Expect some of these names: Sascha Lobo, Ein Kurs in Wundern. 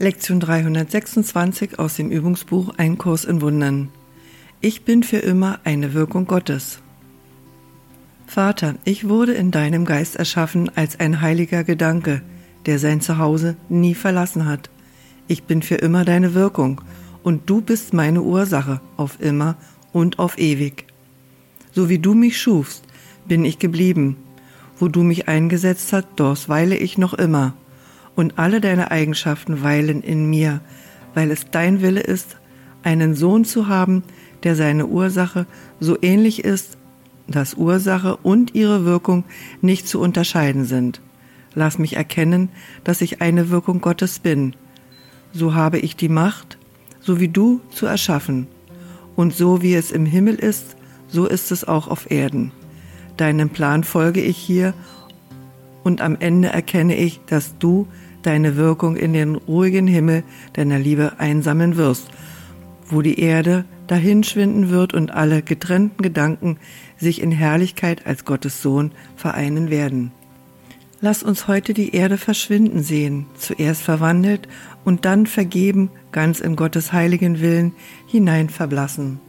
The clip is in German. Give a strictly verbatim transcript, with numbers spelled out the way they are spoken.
Lektion dreihundertsechsundzwanzig aus dem Übungsbuch Ein Kurs in Wundern. Ich bin für immer eine Wirkung Gottes. Vater, ich wurde in deinem Geist erschaffen als ein heiliger Gedanke, der sein Zuhause nie verlassen hat. Ich bin für immer deine Wirkung und du bist meine Ursache auf immer und auf ewig. So wie du mich schufst, bin ich geblieben. Wo du mich eingesetzt hast, dort weile ich noch immer. Und alle deine Eigenschaften weilen in mir, weil es dein Wille ist, einen Sohn zu haben, der seine Ursache so ähnlich ist, dass Ursache und ihre Wirkung nicht zu unterscheiden sind. Lass mich erkennen, dass ich eine Wirkung Gottes bin. So habe ich die Macht, so wie du, zu erschaffen. Und so wie es im Himmel ist, so ist es auch auf Erden. Deinem Plan folge ich hier und am Ende erkenne ich, dass du deine Wirkung in den ruhigen Himmel deiner Liebe einsammeln wirst, wo die Erde dahinschwinden wird und alle getrennten Gedanken sich in Herrlichkeit als Gottes Sohn vereinen werden. Lass uns heute die Erde verschwinden sehen, zuerst verwandelt und dann vergeben, ganz in Gottes heiligen Willen hinein verblassen.